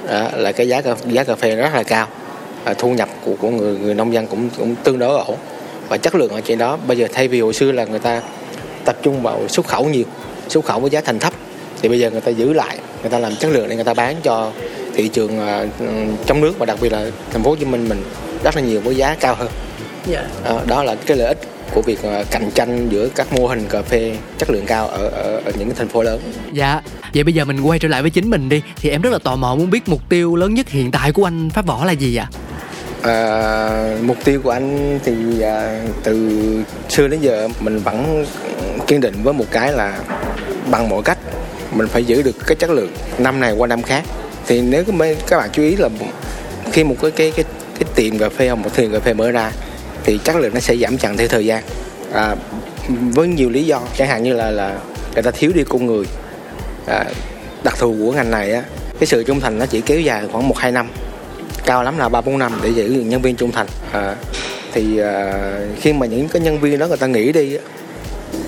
à, là cái giá giá cà phê rất là cao, à, thu nhập của của người người nông dân cũng cũng tương đối ổn, và chất lượng ở trên đó bây giờ thay vì hồi xưa là người ta tập trung vào xuất khẩu nhiều, xuất khẩu với giá thành thấp, thì bây giờ người ta giữ lại, người ta làm chất lượng để người ta bán cho thị trường trong nước, và đặc biệt là thành phố Hồ Chí Minh mình rất là nhiều với giá cao hơn. Yeah. Đó là cái lợi ích của việc cạnh tranh giữa các mô hình cà phê chất lượng cao ở, ở, ở những thành phố lớn. Dạ, vậy bây giờ mình quay trở lại với chính mình đi, thì em rất là tò mò muốn biết mục tiêu lớn nhất hiện tại của anh Pháp Võ là gì ạ? À, mục tiêu của anh thì à, từ xưa đến giờ mình vẫn kiên định với một cái là bằng mọi cách mình phải giữ được cái chất lượng năm này qua năm khác. Thì nếu các bạn chú ý là khi một cái cái cái, cái tiệm cà phê hoặc một tiệm cà phê mở ra thì chất lượng nó sẽ giảm dần theo thời gian, à, với nhiều lý do, chẳng hạn như là là người ta thiếu đi con người. À, đặc thù của ngành này á, cái sự trung thành nó chỉ kéo dài khoảng một hai năm, cao lắm là ba bốn năm để giữ nhân viên trung thành. À, thì uh, khi mà những cái nhân viên đó người ta nghỉ đi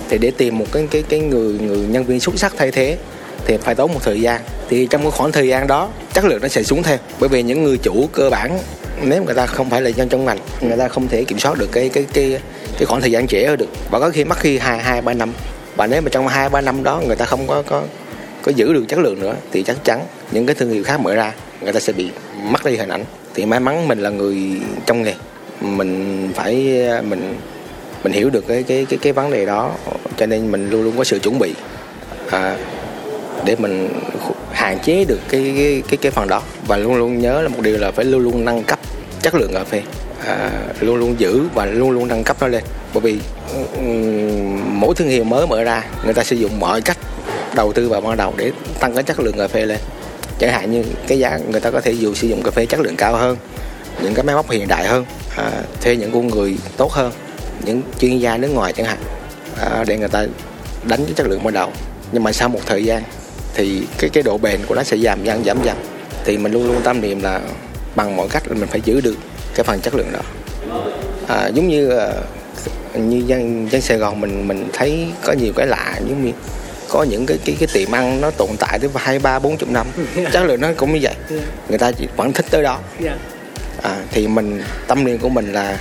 thì để tìm một cái cái cái người người nhân viên xuất sắc thay thế thì phải tốn một thời gian, thì trong cái khoảng thời gian đó chất lượng nó sẽ xuống theo, bởi vì những người chủ cơ bản nếu người ta không phải là nhân trong ngành, người ta không thể kiểm soát được cái cái cái cái khoảng thời gian trễ được, và có khi mất khi hai hai ba năm, và nếu mà trong hai ba năm đó người ta không có có có giữ được chất lượng nữa thì chắc chắn những cái thương hiệu khác mở ra người ta sẽ bị mất đi hình ảnh. Thì may mắn mình là người trong nghề, mình phải mình mình hiểu được cái cái cái cái vấn đề đó, cho nên mình luôn luôn có sự chuẩn bị à, để mình hạn chế được cái cái cái cái phần đó, và luôn luôn nhớ là một điều là phải luôn luôn nâng cấp chất lượng cà phê, à, luôn luôn giữ và luôn luôn nâng cấp nó lên, bởi vì mỗi thương hiệu mới mở ra người ta sử dụng mọi cách đầu tư vào ban đầu để tăng cái chất lượng cà phê lên, chẳng hạn như cái giá người ta có thể dù sử dụng cà phê chất lượng cao hơn, những cái máy móc hiện đại hơn, à, thuê những con người tốt hơn, những chuyên gia nước ngoài chẳng hạn, à, để người ta đánh cái chất lượng ban đầu. Nhưng mà sau một thời gian thì cái cái độ bền của nó sẽ giảm dần giảm dần. Thì mình luôn luôn tâm niệm là bằng mọi cách mình phải giữ được cái phần chất lượng đó. À, giống như như dân dân Sài Gòn mình mình thấy có nhiều cái lạ, giống như có những cái cái cái tiệm ăn nó tồn tại tới hai ba bốn chục năm, chất lượng nó cũng như vậy, người ta chỉ vẫn thích tới đó. À, thì mình tâm niệm của mình là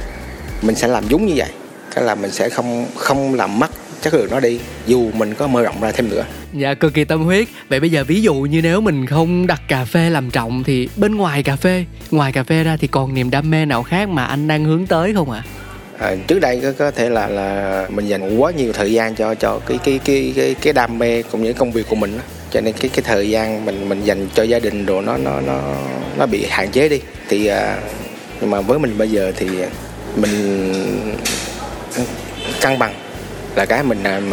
mình sẽ làm giống như vậy, cái là mình sẽ không không làm mất chất lượng nó đi, dù mình có mở rộng ra thêm nữa. Dạ, cực kỳ tâm huyết. Vậy bây giờ ví dụ như nếu mình không đặt cà phê làm trọng thì bên ngoài cà phê, ngoài cà phê ra thì còn niềm đam mê nào khác mà anh đang hướng tới không ạ? À? À, trước đây có thể là là mình dành quá nhiều thời gian cho cho cái cái cái cái, cái đam mê cũng như công việc của mình đó. Cho nên cái cái thời gian mình mình dành cho gia đình đồ nó nó nó nó bị hạn chế đi. Thì à, nhưng mà với mình bây giờ thì mình cân bằng là cái mình mình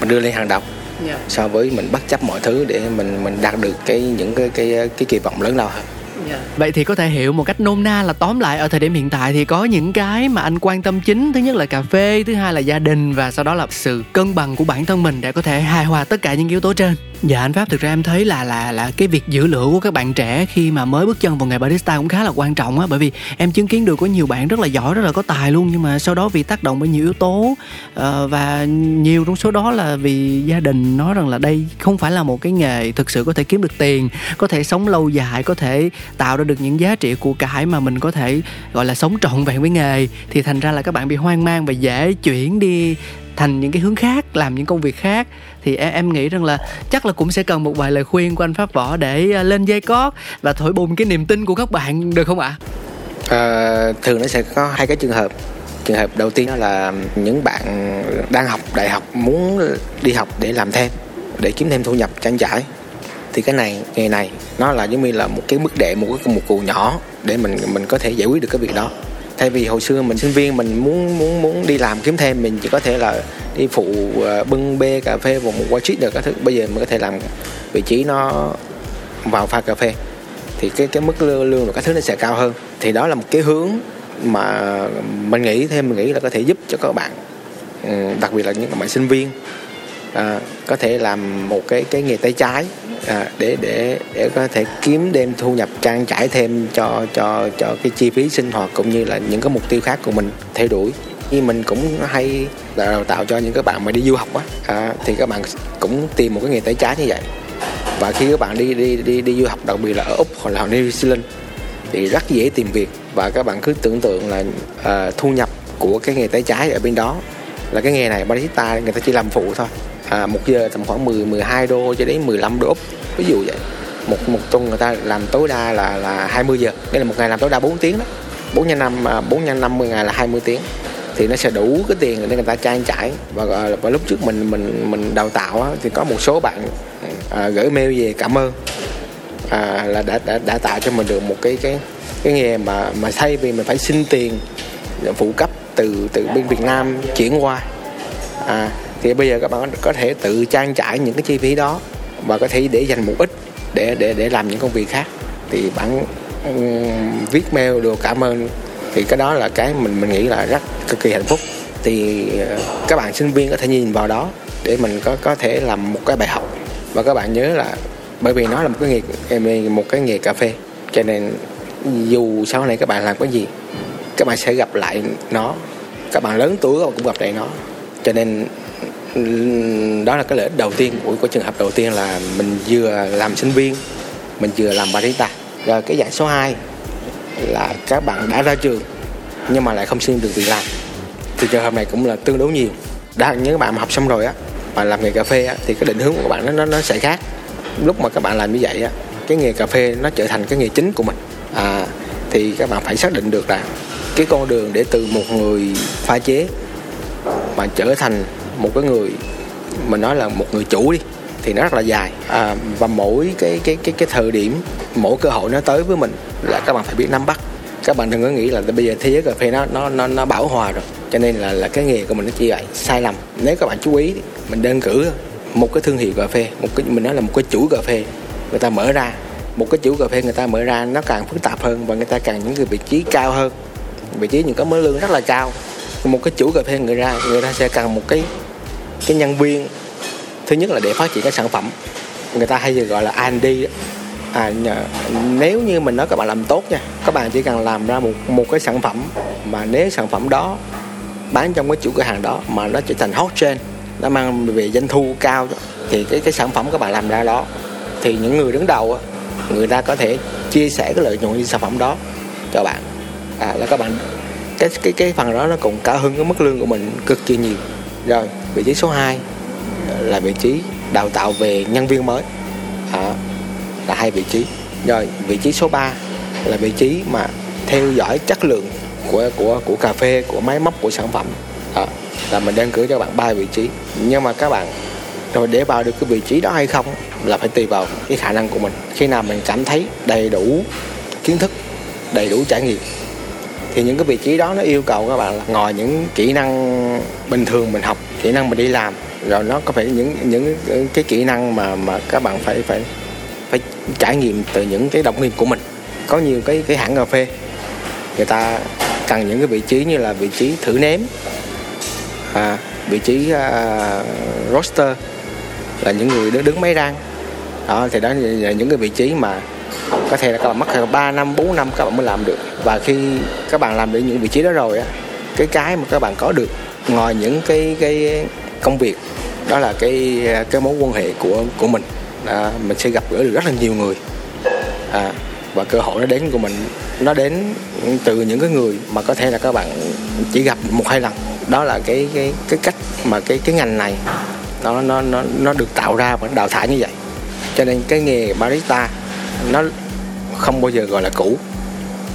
mình đưa lên hàng đầu, yeah. So với mình bất chấp mọi thứ để mình mình đạt được cái những cái cái cái kỳ vọng lớn lao hơn. Yeah. Vậy thì có thể hiểu một cách nôm na là tóm lại ở thời điểm hiện tại thì có những cái mà anh quan tâm chính, thứ nhất là cà phê, thứ hai là gia đình, và sau đó là sự cân bằng của bản thân mình để có thể hài hòa tất cả những yếu tố trên. Dạ anh Pháp, thực ra em thấy là là là cái việc giữ lửa của các bạn trẻ khi mà mới bước chân vào nghề barista cũng khá là quan trọng á, bởi vì em chứng kiến được có nhiều bạn rất là giỏi, rất là có tài luôn, nhưng mà sau đó vì tác động bởi nhiều yếu tố uh, và nhiều trong số đó là vì gia đình nói rằng là đây không phải là một cái nghề thực sự có thể kiếm được tiền, có thể sống lâu dài, có thể tạo ra được những giá trị của cải mà mình có thể gọi là sống trọn vẹn với nghề, thì thành ra là các bạn bị hoang mang và dễ chuyển đi thành những cái hướng khác, làm những công việc khác. Thì em nghĩ rằng là chắc là cũng sẽ cần một vài lời khuyên của anh Pháp Võ để lên dây cót và thổi bùng cái niềm tin của các bạn được không ạ? À, thường nó sẽ có hai cái trường hợp. Trường hợp đầu tiên đó là những bạn đang học đại học muốn đi học để làm thêm, để kiếm thêm thu nhập trang trải. Thì cái này, nghề này nó là giống như là một cái mức đệ, một cái một cụ nhỏ để mình mình có thể giải quyết được cái việc đó. Thay vì hồi xưa mình sinh viên mình muốn muốn muốn đi làm kiếm thêm, mình chỉ có thể là đi phụ uh, bưng bê cà phê vào một quán street được các thứ. Bây giờ mình có thể làm vị trí nó vào pha cà phê thì cái cái mức lương và các thứ nó sẽ cao hơn. Thì đó là một cái hướng mà mình nghĩ thêm mình nghĩ là có thể giúp cho các bạn, ừ, đặc biệt là những bạn sinh viên à, có thể làm một cái cái nghề tay trái à, để để để có thể kiếm thêm thu nhập trang trải thêm cho cho cho cái chi phí sinh hoạt cũng như là những cái mục tiêu khác của mình theo đuổi. Như mình cũng hay đào tạo cho những các bạn mà đi du học á, à, thì các bạn cũng tìm một cái nghề tay trái như vậy. Và khi các bạn đi đi đi đi du học, đặc biệt là ở Úc hoặc là New Zealand thì rất dễ tìm việc, và các bạn cứ tưởng tượng là à, thu nhập của cái nghề tay trái ở bên đó là cái nghề này barista người ta chỉ làm phụ thôi. À, một giờ tầm khoảng mười, mười hai đô cho đến mười lăm đô Úc, ví dụ vậy. Một một tuần người ta làm tối đa là là hai mươi giờ, nghĩa là một ngày làm tối đa bốn tiếng đó. bốn nhân năm, bốn nhân năm mươi ngày là hai mươi tiếng. Thì nó sẽ đủ cái tiền để người ta trang trải. Và, và lúc trước mình mình mình đào tạo á, thì có một số bạn à, gửi mail về cảm ơn à, là đã, đã đã tạo cho mình được một cái cái cái nghề mà mà thay vì mình phải xin tiền phụ cấp từ từ bên Việt Nam chuyển qua. À, thì bây giờ các bạn có thể tự trang trải những cái chi phí đó và có thể để dành một ít để để để làm những công việc khác. Thì bạn um, viết mail đồ cảm ơn thì cái đó là cái mình mình nghĩ là rất cực kỳ hạnh phúc. Thì các bạn sinh viên có thể nhìn vào đó để mình có có thể làm một cái bài học. Và các bạn nhớ là bởi vì nó là một cái nghề một cái nghề cà phê, cho nên dù sau này các bạn làm cái gì các bạn sẽ gặp lại nó, các bạn lớn tuổi các bạn cũng gặp lại nó. Cho nên đó là cái lợi ích đầu tiên của, của trường hợp đầu tiên là mình vừa làm sinh viên, mình vừa làm barista. Rồi cái dạng số hai là các bạn đã ra trường nhưng mà lại không xin được việc làm, thì trường hợp này cũng là tương đối nhiều. Đã những các bạn mà học xong rồi á mà làm nghề cà phê á, thì cái định hướng của các bạn nó, nó, nó sẽ khác. Lúc mà các bạn làm như vậy á, cái nghề cà phê nó trở thành cái nghề chính của mình. À, thì các bạn phải xác định được là cái con đường để từ một người pha chế mà trở thành một cái người, mình nói là một người chủ đi, thì nó rất là dài. À, và mỗi cái, cái, cái, cái thời điểm, mỗi cơ hội nó tới với mình là các bạn phải biết nắm bắt. Các bạn đừng có nghĩ là bây giờ thế giới cà phê nó, nó, nó, nó bão hòa rồi, cho nên là, là cái nghề của mình nó chỉ vậy, sai lầm. Nếu các bạn chú ý, mình đơn cử một cái thương hiệu cà phê, một cái, mình nói là một cái chuỗi cà phê người ta mở ra, một cái chuỗi cà phê người ta mở ra nó càng phức tạp hơn và người ta càng những cái vị trí cao hơn, vị trí những cái mớ lương rất là cao. Một cái chuỗi cà phê người ra người ta sẽ cần một cái cái nhân viên, thứ nhất là để phát triển cái sản phẩm, người ta hay gọi là R and D. À, nếu như mình nói các bạn làm tốt nha, các bạn chỉ cần làm ra một một cái sản phẩm mà nếu sản phẩm đó bán trong cái chuỗi cửa hàng đó mà nó trở thành hot trend, nó mang về doanh thu cao, thì cái cái sản phẩm các bạn làm ra đó thì những người đứng đầu người ta có thể chia sẻ cái lợi nhuận sản phẩm đó cho bạn. À, là các bạn cái cái cái phần đó nó cũng cao hơn cái mức lương của mình cực kỳ nhiều. Rồi vị trí số hai là vị trí đào tạo về nhân viên mới. À, là hai vị trí. Rồi vị trí số ba là vị trí mà theo dõi chất lượng của của của cà phê, của máy móc, của sản phẩm. À, là mình đang gửi cho bạn ba vị trí. Nhưng mà các bạn rồi để vào được cái vị trí đó hay không là phải tùy vào cái khả năng của mình. Khi nào mình cảm thấy đầy đủ kiến thức, đầy đủ trải nghiệm, thì những cái vị trí đó nó yêu cầu các bạn là ngoài những kỹ năng bình thường mình học, kỹ năng mình đi làm, rồi nó có phải những những cái kỹ năng mà mà các bạn phải phải phải trải nghiệm từ những cái đồng nghiệp của mình. Có nhiều cái cái hãng cà phê người ta cần những cái vị trí như là vị trí thử nếm, à, vị trí uh, roaster là những người đứng, đứng máy rang. Đó, thì đó là những cái vị trí mà có thể là các bạn mất ba năm, bốn năm các bạn mới làm được. Và khi các bạn làm được những vị trí đó rồi á, cái cái mà các bạn có được ngoài những cái cái công việc đó là cái cái mối quan hệ của của mình. À, mình sẽ gặp gỡ được rất là nhiều người. À, và cơ hội nó đến của mình nó đến từ những cái người mà có thể là các bạn chỉ gặp một hai lần. Đó là cái cái cái cách mà cái cái ngành này nó nó nó nó được tạo ra và đào thải như vậy. Cho nên cái nghề barista nó không bao giờ gọi là cũ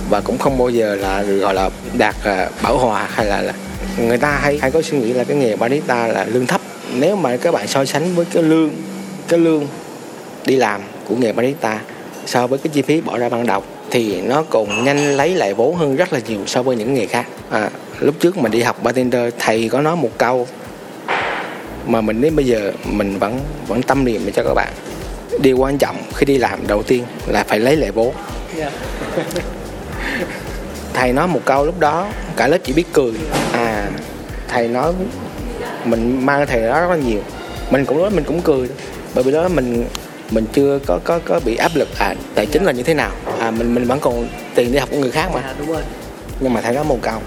và cũng không bao giờ là gọi là đạt bão hòa, hay là, là người ta hay hay có suy nghĩ là cái nghề barista là lương thấp. Nếu mà các bạn so sánh với cái lương cái lương đi làm của nghề barista so với cái chi phí bỏ ra ban đầu thì nó còn nhanh lấy lại vốn hơn rất là nhiều so với những nghề khác. À, lúc trước mình đi học bartender thầy có nói một câu mà mình đến bây giờ mình vẫn vẫn tâm niệm cho các bạn. Điều quan trọng khi đi làm đầu tiên là phải lấy lại vốn. Yeah. Thầy nói một câu lúc đó cả lớp chỉ biết cười. À, thầy nói mình mang thầy đó rất là nhiều, mình cũng nói mình cũng cười bởi vì đó mình mình chưa có có có bị áp lực à tài chính là như thế nào. À, mình mình vẫn còn tiền đi học của người khác mà. À, đúng rồi. Nhưng mà thầy nói một câu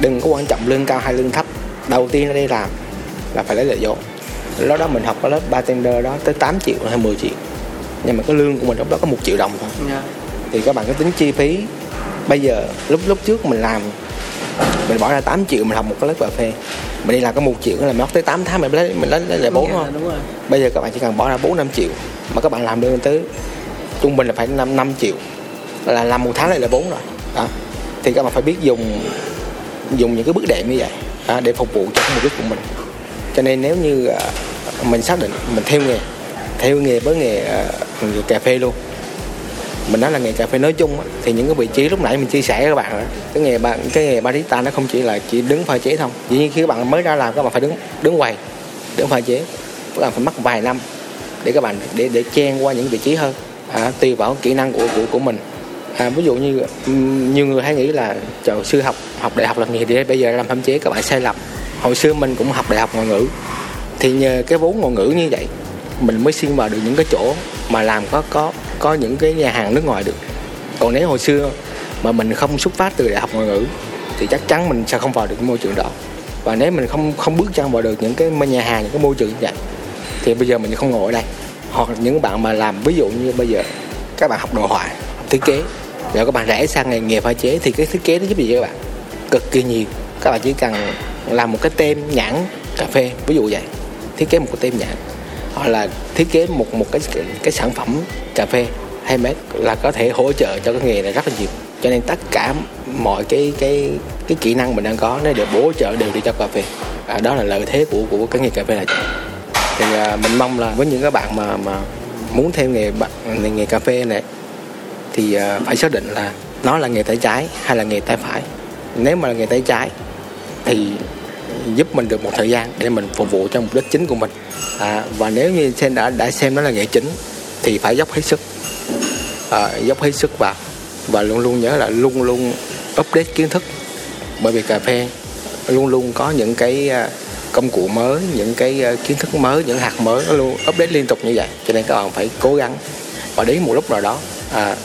đừng có quan trọng lương cao hay lương thấp, đầu tiên là đi làm là phải lấy lại vốn. Lúc đó mình học ở lớp bartender đó tới tám triệu hay mười triệu, nhưng mà cái lương của mình lúc đó có một triệu đồng thôi. Yeah. Thì các bạn cứ tính chi phí bây giờ, lúc lúc trước mình làm mình bỏ ra tám triệu mình học một cái lớp cà phê, mình đi làm có một triệu là mình mất tới tám tháng mình lấy mình lấy lại bốn thôi. Bây giờ các bạn chỉ cần bỏ ra bốn năm triệu mà các bạn làm được tới trung bình là phải năm năm triệu là làm một tháng lại là bốn rồi. Đó, thì các bạn phải biết dùng dùng những cái bước đệm như vậy đó, để phục vụ cho cái mục đích của mình. Cho nên nếu như uh, mình xác định mình theo nghề theo nghề với nghề, uh, nghề cà phê luôn, mình nói là nghề cà phê nói chung á, thì những cái vị trí lúc nãy mình chia sẻ với các bạn đó, cái nghề bạn cái nghề barista nó không chỉ là chỉ đứng pha chế không. Dĩ nhiên khi các bạn mới ra làm các bạn phải đứng đứng quầy, đứng pha chế, các bạn phải mất vài năm để các bạn để để chen qua những vị trí hơn. À, tùy vào kỹ năng của của của mình. À, ví dụ như nhiều người hay nghĩ là trời sư học học đại học làm nghề thì bây giờ làm pha chế, các bạn sai lầm. Hồi xưa mình cũng học đại học ngoại ngữ, thì nhờ cái vốn ngoại ngữ như vậy mình mới xin vào được những cái chỗ mà làm có có có những cái nhà hàng nước ngoài được. Còn nếu hồi xưa mà mình không xuất phát từ đại học ngoại ngữ thì chắc chắn mình sẽ không vào được cái môi trường đó. Và nếu mình không không bước chân vào được những cái nhà hàng, những cái môi trường như vậy thì bây giờ mình không ngồi ở đây. Hoặc những bạn mà làm, ví dụ như bây giờ các bạn học đồ họa, học thiết kế, rồi các bạn rẽ sang nghề nghiệp pha chế, thì cái thiết kế nó giúp gì các bạn? Cực kỳ nhiều. Các bạn chỉ cần làm một cái tem nhãn cà phê, ví dụ vậy, thiết kế một cái tem nhãn, hoặc là thiết kế một một cái cái sản phẩm cà phê handmade, là có thể hỗ trợ cho cái nghề này rất là nhiều. Cho nên tất cả mọi cái cái cái kỹ năng mình đang có nó đều bổ trợ đều đi cho cà phê. À, đó là lợi thế của của cái nghề cà phê này. Thì à, mình mong là với những các bạn mà mà muốn theo nghề nghề cà phê này thì à, phải xác định là nó là nghề tay trái hay là nghề tay phải. Nếu mà là nghề tay trái thì giúp mình được một thời gian để mình phục vụ cho mục đích chính của mình. À, và nếu như xem đã đã xem nó là nghề chính thì phải dốc hết sức, à, dốc hết sức vào, và luôn luôn nhớ là luôn luôn update kiến thức, bởi vì cà phê luôn luôn có những cái công cụ mới, những cái kiến thức mới, những hạt mới, nó luôn update liên tục như vậy. Cho nên các bạn phải cố gắng, và đến một lúc nào đó à,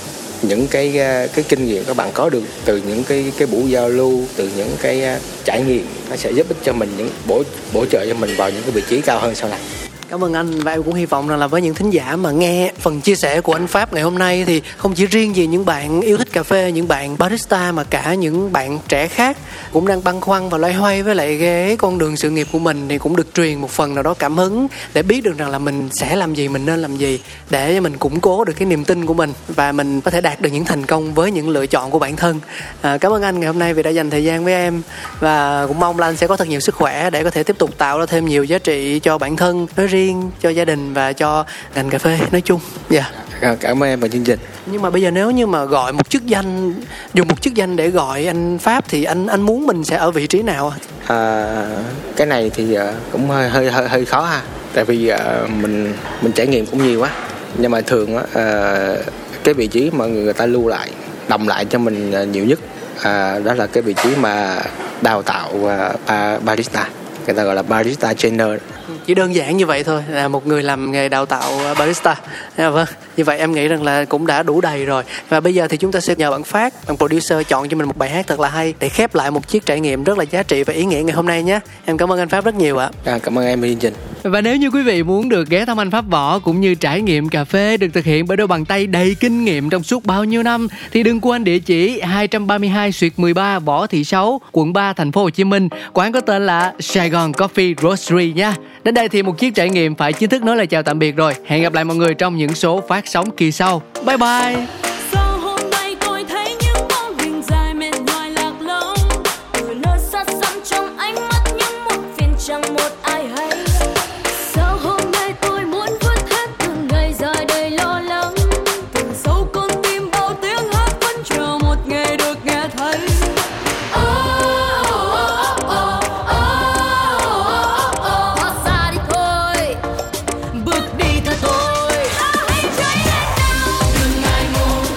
những cái cái kinh nghiệm các bạn có được từ những cái cái buổi giao lưu, từ những cái trải nghiệm, nó sẽ giúp ích cho mình, những bổ bổ trợ cho mình vào những cái vị trí cao hơn sau này. Cảm ơn anh, và em cũng hy vọng rằng là với những thính giả mà nghe phần chia sẻ của anh Pháp ngày hôm nay thì không chỉ riêng gì những bạn yêu thích cà phê, những bạn barista, mà cả những bạn trẻ khác cũng đang băn khoăn và loay hoay với lại cái con đường sự nghiệp của mình thì cũng được truyền một phần nào đó cảm hứng để biết được rằng là mình sẽ làm gì, mình nên làm gì để mình củng cố được cái niềm tin của mình và mình có thể đạt được những thành công với những lựa chọn của bản thân. À, cảm ơn anh ngày hôm nay vì đã dành thời gian với em, và cũng mong là anh sẽ có thật nhiều sức khỏe để có thể tiếp tục tạo ra thêm nhiều giá trị cho bản thân nói riêng, cho gia đình và cho ngành cà phê nói chung. Dạ. Yeah. Cảm ơn em và chương trình. Nhưng mà bây giờ nếu như mà gọi một chức danh, dùng một chức danh để gọi anh Pháp thì anh anh muốn mình sẽ ở vị trí nào? À, cái này thì cũng hơi hơi hơi, hơi khó ha. Tại vì uh, mình mình trải nghiệm cũng nhiều quá. Nhưng mà thường uh, cái vị trí mà người ta lưu lại, đọng lại cho mình nhiều nhất uh, đó là cái vị trí mà đào tạo uh, barista. Người ta gọi là barista trainer. Chỉ đơn giản như vậy thôi, là một người làm nghề đào tạo barista. À, vâng. Như vậy em nghĩ rằng là cũng đã đủ đầy rồi. Và bây giờ thì chúng ta sẽ nhờ bạn Phát, bạn producer chọn cho mình một bài hát thật là hay để khép lại một chiếc trải nghiệm rất là giá trị và ý nghĩa ngày hôm nay nhé. Em cảm ơn anh Pháp rất nhiều ạ. À, cảm ơn em chương trình. Và nếu như quý vị muốn được ghé thăm anh Pháp Võ cũng như trải nghiệm cà phê được thực hiện bởi đôi bàn tay đầy kinh nghiệm trong suốt bao nhiêu năm thì đừng quên địa chỉ hai ba hai xuyệt mười ba Võ Thị Sáu, quận ba, thành phố Hồ Chí Minh. Quán có tên là Saigon Coffee Roastery nha. Đến đây thì một chiếc trải nghiệm phải chính thức nói lời chào tạm biệt rồi. Hẹn gặp lại mọi người trong những số phát sóng kỳ sau. Bye bye. Good night, moon.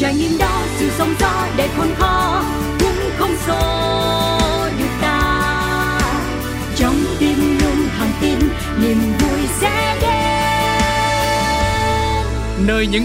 trải nghiệm đó sự sống gió để khôn khó cũng không xô được ta. Trong tim luôn thẳng tin niềm vui sẽ đến, nơi những